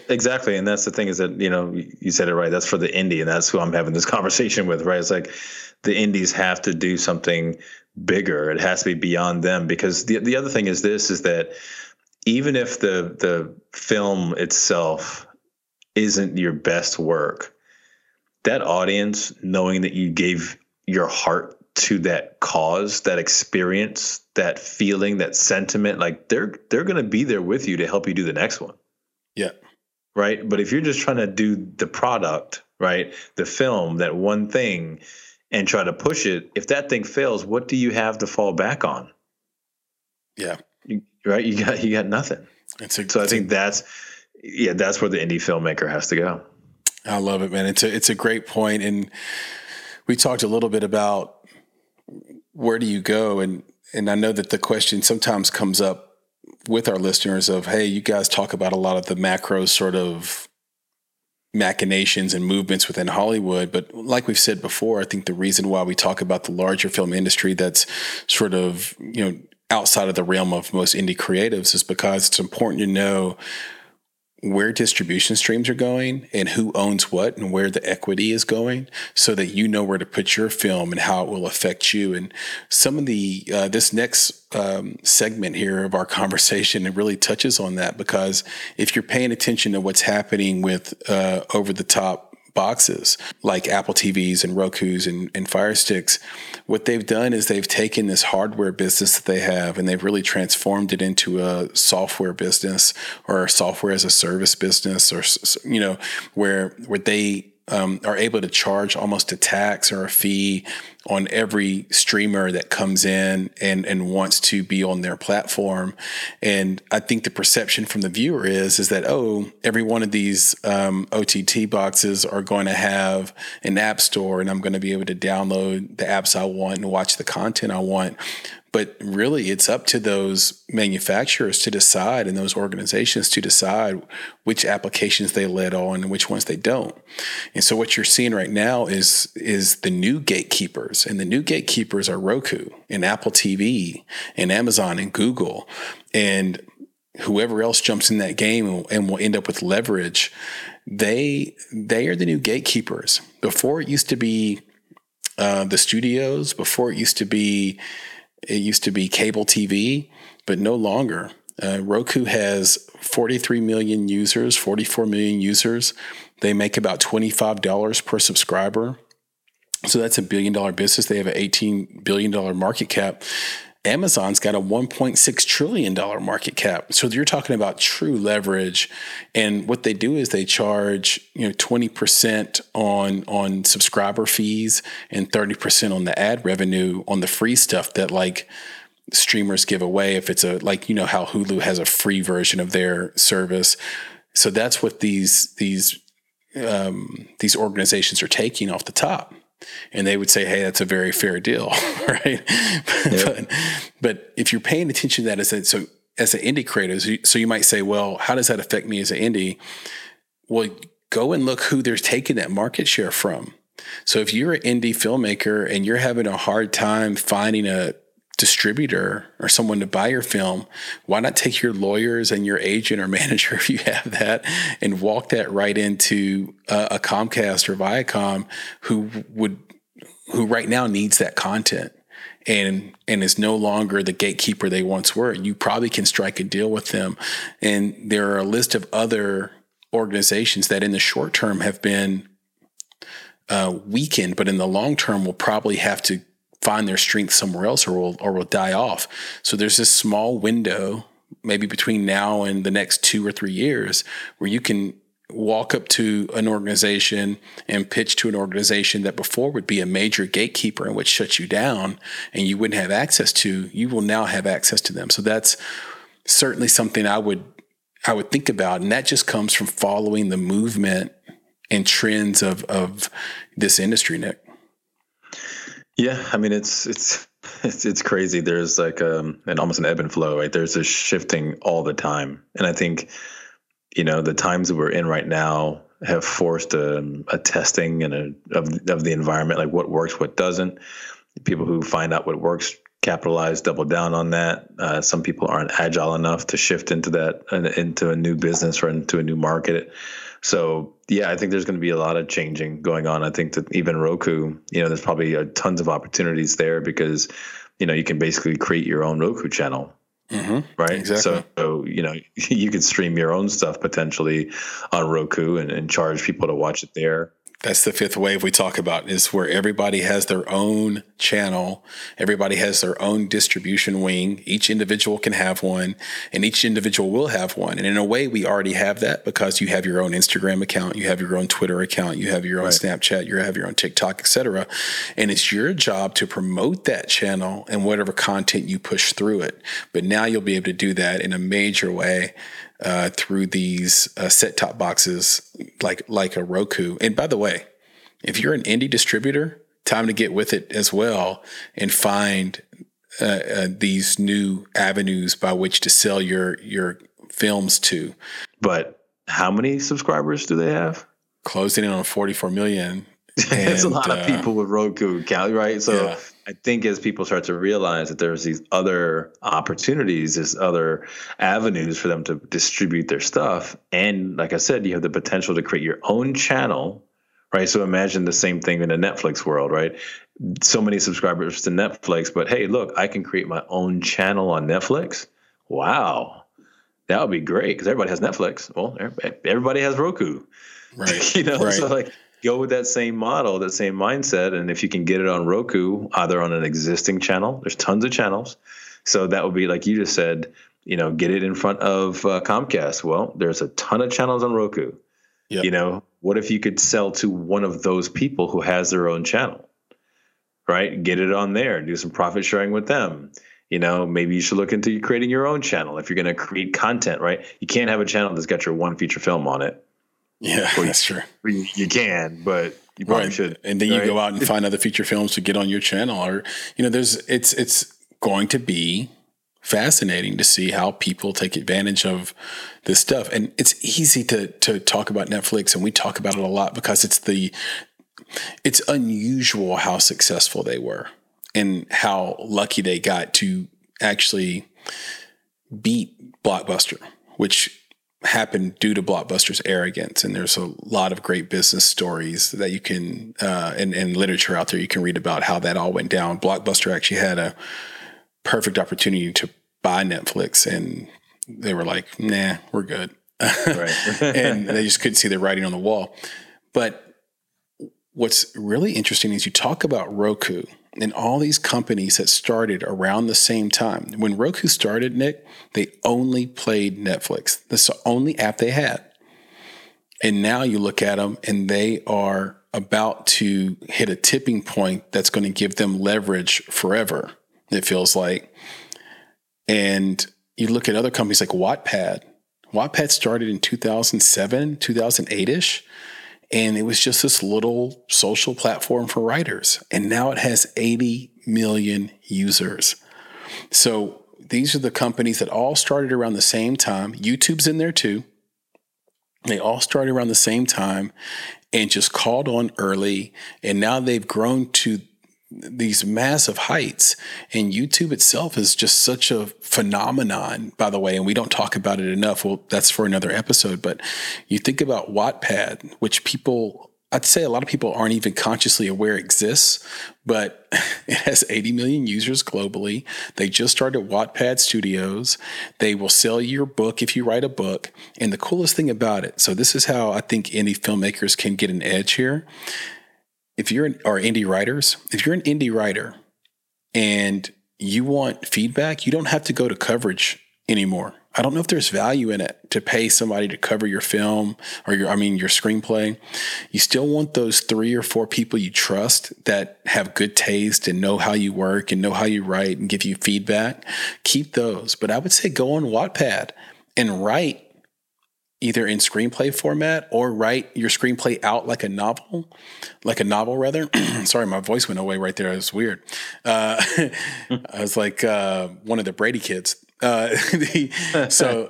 Exactly. And that's the thing is that, you know, you said it right. That's for the indie. And that's who I'm having this conversation with, right? It's like the indies have to do something bigger. It has to be beyond them, because the other thing is this, is that even if the film itself isn't your best work, that audience, knowing that you gave your heart to that cause, that experience, that feeling, that sentiment, like they're going to be there with you to help you do the next one. Yeah. Right. But if you're just trying to do the product, right? The film, that one thing, and try to push it. If that thing fails, what do you have to fall back on? Yeah. Right. You got nothing. So I think that's where the indie filmmaker has to go. I love it, man. It's a great point. And we talked a little bit about where do you go? And I know that the question sometimes comes up with our listeners of, hey, you guys talk about a lot of the macro sort of machinations and movements within Hollywood. But like we've said before, I think the reason why we talk about the larger film industry that's sort of, you know, outside of the realm of most indie creatives is because it's important to know where distribution streams are going and who owns what and where the equity is going so that you know where to put your film and how it will affect you. And some of the, this next segment here of our conversation, it really touches on that, because if you're paying attention to what's happening with over the top boxes like Apple TVs and Rokus and Fire Sticks, what they've done is they've taken this hardware business that they have and they've really transformed it into a software business or a software as a service business, or, you know, where they are able to charge almost a tax or a fee on every streamer that comes in and wants to be on their platform. And I think the perception from the viewer is that, oh, every one of these OTT boxes are going to have an app store and I'm going to be able to download the apps I want and watch the content I want. But really, it's up to those manufacturers to decide and those organizations to decide which applications they let on and which ones they don't. And so what you're seeing right now is the new gatekeepers. And the new gatekeepers are Roku and Apple TV and Amazon and Google and whoever else jumps in that game and will end up with leverage. They are the new gatekeepers. Before it used to be the studios, before it used to be cable TV, but no longer. Roku has 43 million users, 44 million users. They make about $25 per subscriber. So that's $1 billion business. They have an $18 billion market cap. Amazon's got a $1.6 trillion market cap. So you're talking about true leverage. And what they do is they charge, 20% on subscriber fees and 30% on the ad revenue on the free stuff that like streamers give away. If it's how Hulu has a free version of their service. So that's what these organizations are taking off the top. And they would say, hey, that's a very fair deal, right? Yep. But if you're paying attention to that as an indie creator, so you might say, well, how does that affect me as an indie? Well, go and look who they're taking that market share from. So if you're an indie filmmaker and you're having a hard time finding a distributor or someone to buy your film, why not take your lawyers and your agent or manager, if you have that, and walk that right into a Comcast or Viacom who right now needs that content and is no longer the gatekeeper they once were. You probably can strike a deal with them. And there are a list of other organizations that in the short term have been weakened, but in the long term will probably have to find their strength somewhere else or will die off. So there's this small window, maybe between now and the next 2 or 3 years, where you can walk up to an organization and pitch to an organization that before would be a major gatekeeper and would shut you down and you wouldn't have access to. You will now have access to them. So that's certainly something I would think about. And that just comes from following the movement and trends of this industry, Nick. Yeah, I mean, it's crazy. There's like an almost an ebb and flow, right? There's a shifting all the time. And I think, the times that we're in right now have forced a testing and of the environment, like what works, what doesn't. People who find out what works capitalize, double down on that. Some people aren't agile enough to shift into that, into a new business or into a new market. So, yeah, I think there's going to be a lot of changing going on. I think that even Roku, there's probably tons of opportunities there because, you can basically create your own Roku channel, mm-hmm. right? Exactly. So, you could stream your own stuff potentially on Roku and charge people to watch it there. That's the fifth wave we talk about, is where everybody has their own channel. Everybody has their own distribution wing. Each individual can have one, and each individual will have one. And in a way, we already have that, because you have your own Instagram account, you have your own Twitter account, you have your own Snapchat, you have your own TikTok, etc. And it's your job to promote that channel and whatever content you push through it. But now you'll be able to do that in a major way through these set-top boxes like a Roku. And by the way, if you're an indie distributor, time to get with it as well and find these new avenues by which to sell your films to. But how many subscribers do they have? Closing in on 44 million. There's a lot of people with Roku, right? So yeah. I think as people start to realize that there's these other opportunities, there's other avenues for them to distribute their stuff. And like I said, you have the potential to create your own channel, right? So imagine the same thing in the Netflix world, right? So many subscribers to Netflix, but hey, look, I can create my own channel on Netflix. Wow. That would be great, because everybody has Netflix. Well, everybody has Roku. Right. So like, go with that same model, that same mindset. And if you can get it on Roku, either on an existing channel, there's tons of channels. So that would be, like you just said, get it in front of Comcast. Well, there's a ton of channels on Roku. Yep. What if you could sell to one of those people who has their own channel, right? Get it on there, do some profit sharing with them. Maybe you should look into creating your own channel if you're going to create content, right? You can't have a channel that's got your one feature film on it. Yeah, well, that's true. You can, but you probably should. And then you go out and find other feature films to get on your channel, or it's going to be fascinating to see how people take advantage of this stuff. And it's easy to talk about Netflix, and we talk about it a lot because it's unusual how successful they were and how lucky they got to actually beat Blockbuster, which happened due to Blockbuster's arrogance. And there's a lot of great business stories that you can, and literature out there, you can read about how that all went down. Blockbuster actually had a perfect opportunity to buy Netflix, and they were like, nah, we're good. Right. And they just couldn't see the writing on the wall. But what's really interesting is you talk about Roku and all these companies that started around the same time. When Roku started, Nick, they only played Netflix. That's the only app they had. And now you look at them, and they are about to hit a tipping point that's going to give them leverage forever, it feels like. And you look at other companies like Wattpad. Wattpad started in 2007, 2008-ish. And it was just this little social platform for writers. And now it has 80 million users. So these are the companies that all started around the same time. YouTube's in there too. They all started around the same time and just called on early. And now they've grown to these massive heights. And YouTube itself is just such a phenomenon, by the way, and we don't talk about it enough. Well, that's for another episode. But you think about Wattpad, which people, I'd say a lot of people aren't even consciously aware exists, but it has 80 million users globally. They just started Wattpad Studios. They will sell your book if you write a book. And the coolest thing about it, so this is how I think indie filmmakers can get an edge here. If you're an indie writer and you want feedback, you don't have to go to coverage anymore. I don't know if there's value in it to pay somebody to cover your film or your screenplay. You still want those 3 or 4 people you trust that have good taste and know how you work and know how you write and give you feedback. Keep those. But I would say go on Wattpad and write either in screenplay format or write your screenplay out like a novel rather. Sorry, my voice went away right there. It was weird. I was like one of the Brady kids. So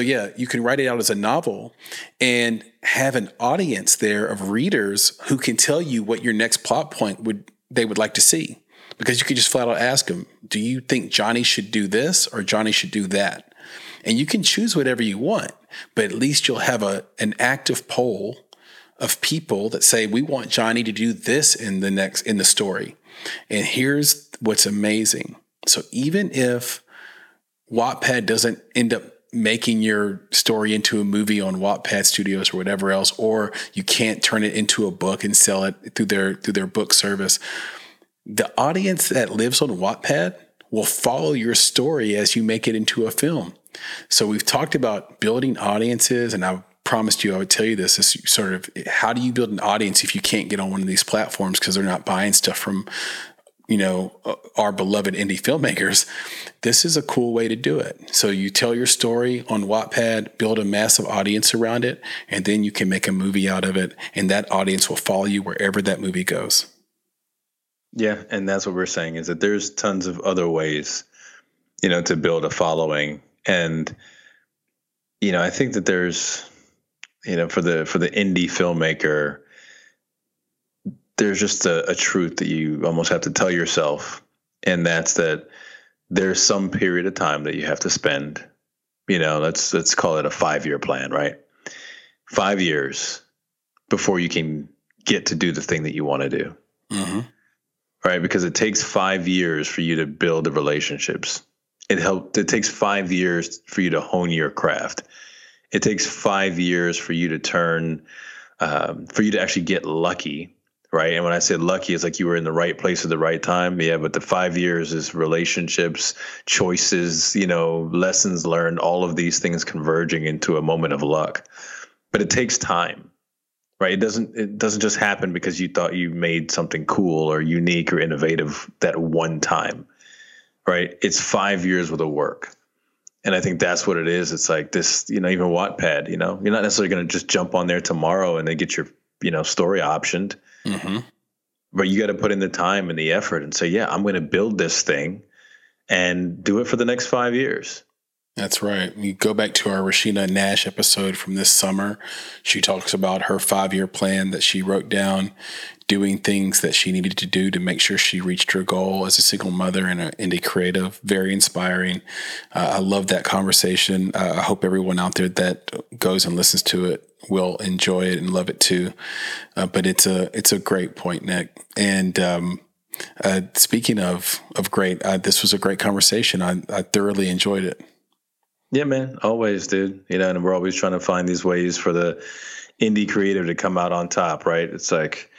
yeah, you can write it out as a novel and have an audience there of readers who can tell you what your next plot point they would like to see, because you could just flat out ask them, do you think Johnny should do this or Johnny should do that? And you can choose whatever you want, but at least you'll have an active poll of people that say, we want Johnny to do this in the story. And here's what's amazing. So even if Wattpad doesn't end up making your story into a movie on Wattpad Studios or whatever else, or you can't turn it into a book and sell it through their book service, the audience that lives on Wattpad will follow your story as you make it into a film. So we've talked about building audiences, and I promised you I would tell you this, is sort of how do you build an audience if you can't get on one of these platforms because they're not buying stuff from, our beloved indie filmmakers. This is a cool way to do it. So you tell your story on Wattpad, build a massive audience around it, and then you can make a movie out of it, and that audience will follow you wherever that movie goes. Yeah, and that's what we're saying, is that there's tons of other ways, to build a following. And, I think that there's, for the indie filmmaker, there's just a truth that you almost have to tell yourself. And that's that there's some period of time that you have to spend, let's call it a 5-year plan, right? 5 years before you can get to do the thing that you want to do. Mm-hmm. Right? Because it takes 5 years for you to build the relationships. It takes 5 years for you to hone your craft. It takes 5 years for you to for you to actually get lucky. Right. And when I said lucky, it's like you were in the right place at the right time. Yeah. But the 5 years is relationships, choices, lessons learned, all of these things converging into a moment of luck. But it takes time. Right. It doesn't just happen because you thought you made something cool or unique or innovative that one time. Right. It's 5 years worth of work. And I think that's what it is. It's like this, even Wattpad, you're not necessarily going to just jump on there tomorrow and they get your, story optioned. Mm-hmm. But you got to put in the time and the effort and say, yeah, I'm going to build this thing and do it for the next 5 years. That's right. You go back to our Rashida Nash episode from this summer. She talks about her 5-year plan that she wrote down, doing things that she needed to do to make sure she reached her goal as a single mother and an indie creative. Very inspiring. I love that conversation. I hope everyone out there that goes and listens to it will enjoy it and love it too. But it's a great point, Nick. And speaking of great, this was a great conversation. I thoroughly enjoyed it. Yeah, man. Always, dude. And we're always trying to find these ways for the indie creative to come out on top, right? It's like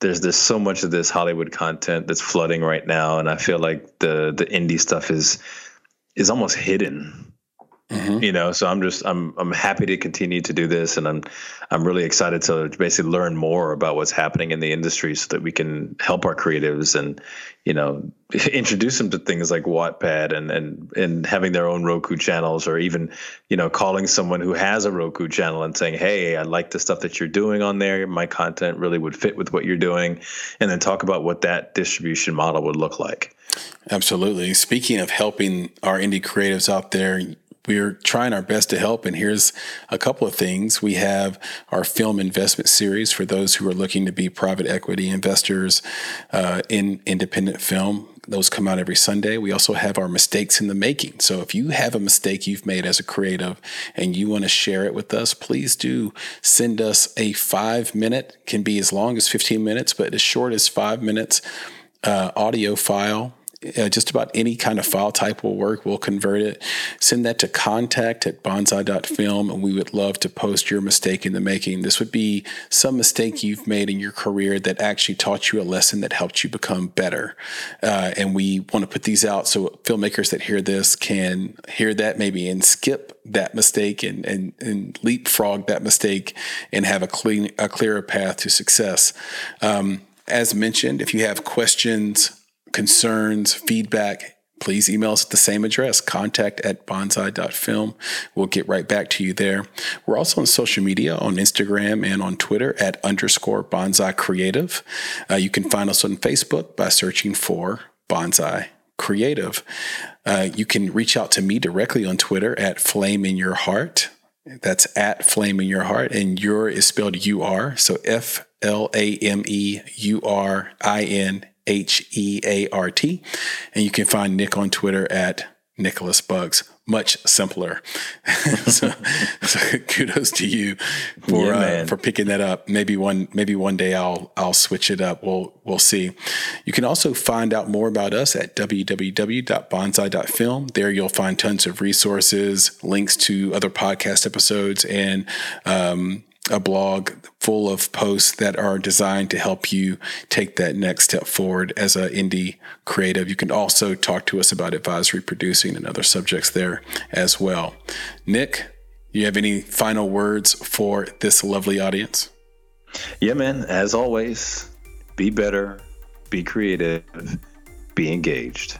there's so much of this Hollywood content that's flooding right now. And I feel like the indie stuff is almost hidden. Mm-hmm. So I'm happy to continue to do this, and I'm really excited to basically learn more about what's happening in the industry so that we can help our creatives and, introduce them to things like Wattpad and having their own Roku channels, or even, calling someone who has a Roku channel and saying, hey, I like the stuff that you're doing on there. My content really would fit with what you're doing. And then talk about what that distribution model would look like. Absolutely. Speaking of helping our indie creatives out there, we're trying our best to help, and here's a couple of things. We have our film investment series for those who are looking to be private equity investors in independent film. Those come out every Sunday. We also have our mistakes in the making. So if you have a mistake you've made as a creative and you want to share it with us, please do send us a 5-minute, can be as long as 15 minutes, but as short as 5 minutes, audio file. Just about any kind of file type will work. We'll convert it. Send that to contact@bonsai.film, and we would love to post your mistake in the making. This would be some mistake you've made in your career that actually taught you a lesson that helped you become better. And we want to put these out so filmmakers that hear this can hear that maybe and skip that mistake and leapfrog that mistake and have a clearer path to success. As mentioned, if you have questions, concerns, feedback, please email us at the same address, contact@bonsai.film. We'll get right back to you there. We're also on social media, on Instagram and on Twitter @_Bonsai Creative. You can find us on Facebook by searching for Bonsai Creative. You can reach out to me directly on Twitter @FlameInYourHeart. That's @FlameInYourHeart, and your is spelled UR. So FLAMEURINHEART. And you can find Nick on Twitter at Nicholas Bucks, much simpler. so kudos to you for picking that up. Maybe one day I'll switch it up. We'll see. You can also find out more about us at www.bonsai.film. There you'll find tons of resources, links to other podcast episodes, and a blog full of posts that are designed to help you take that next step forward as an indie creative. You can also talk to us about advisory producing and other subjects there as well. Nick, you have any final words for this lovely audience? Yeah, man. As always, be better, be creative, be engaged.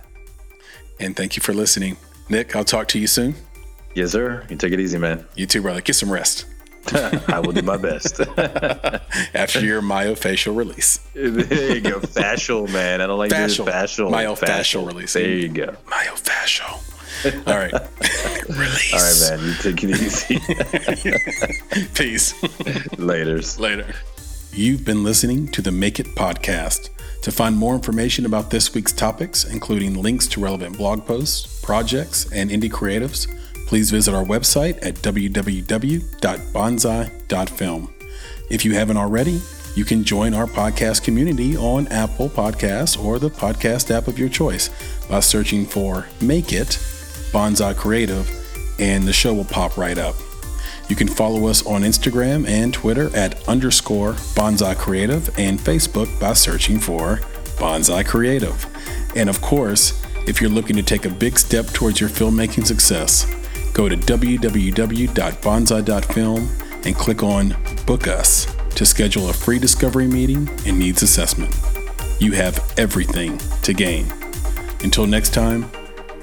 And thank you for listening. Nick, I'll talk to you soon. Yes, sir. You take it easy, man. You too, brother. Get some rest. I will do my best after your myofascial release. There you go. Fascial, man. I don't like this. Fascial. Myofascial release. There you go. Myofascial. All right. Release. All right, man. You take it easy. Peace. Laters. Later. You've been listening to the Make It Podcast. To find more information about this week's topics, including links to relevant blog posts, projects, and indie creatives, please visit our website at www.bonsai.film. If you haven't already, you can join our podcast community on Apple Podcasts or the podcast app of your choice by searching for Make It Bonsai Creative, and the show will pop right up. You can follow us on Instagram and Twitter at _Bonsai Creative and Facebook by searching for Bonsai Creative. And of course, if you're looking to take a big step towards your filmmaking success, go to www.bonsai.film and click on Book Us to schedule a free discovery meeting and needs assessment. You have everything to gain. Until next time,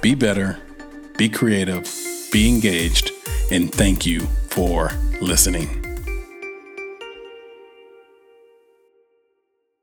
be better, be creative, be engaged, and thank you for listening.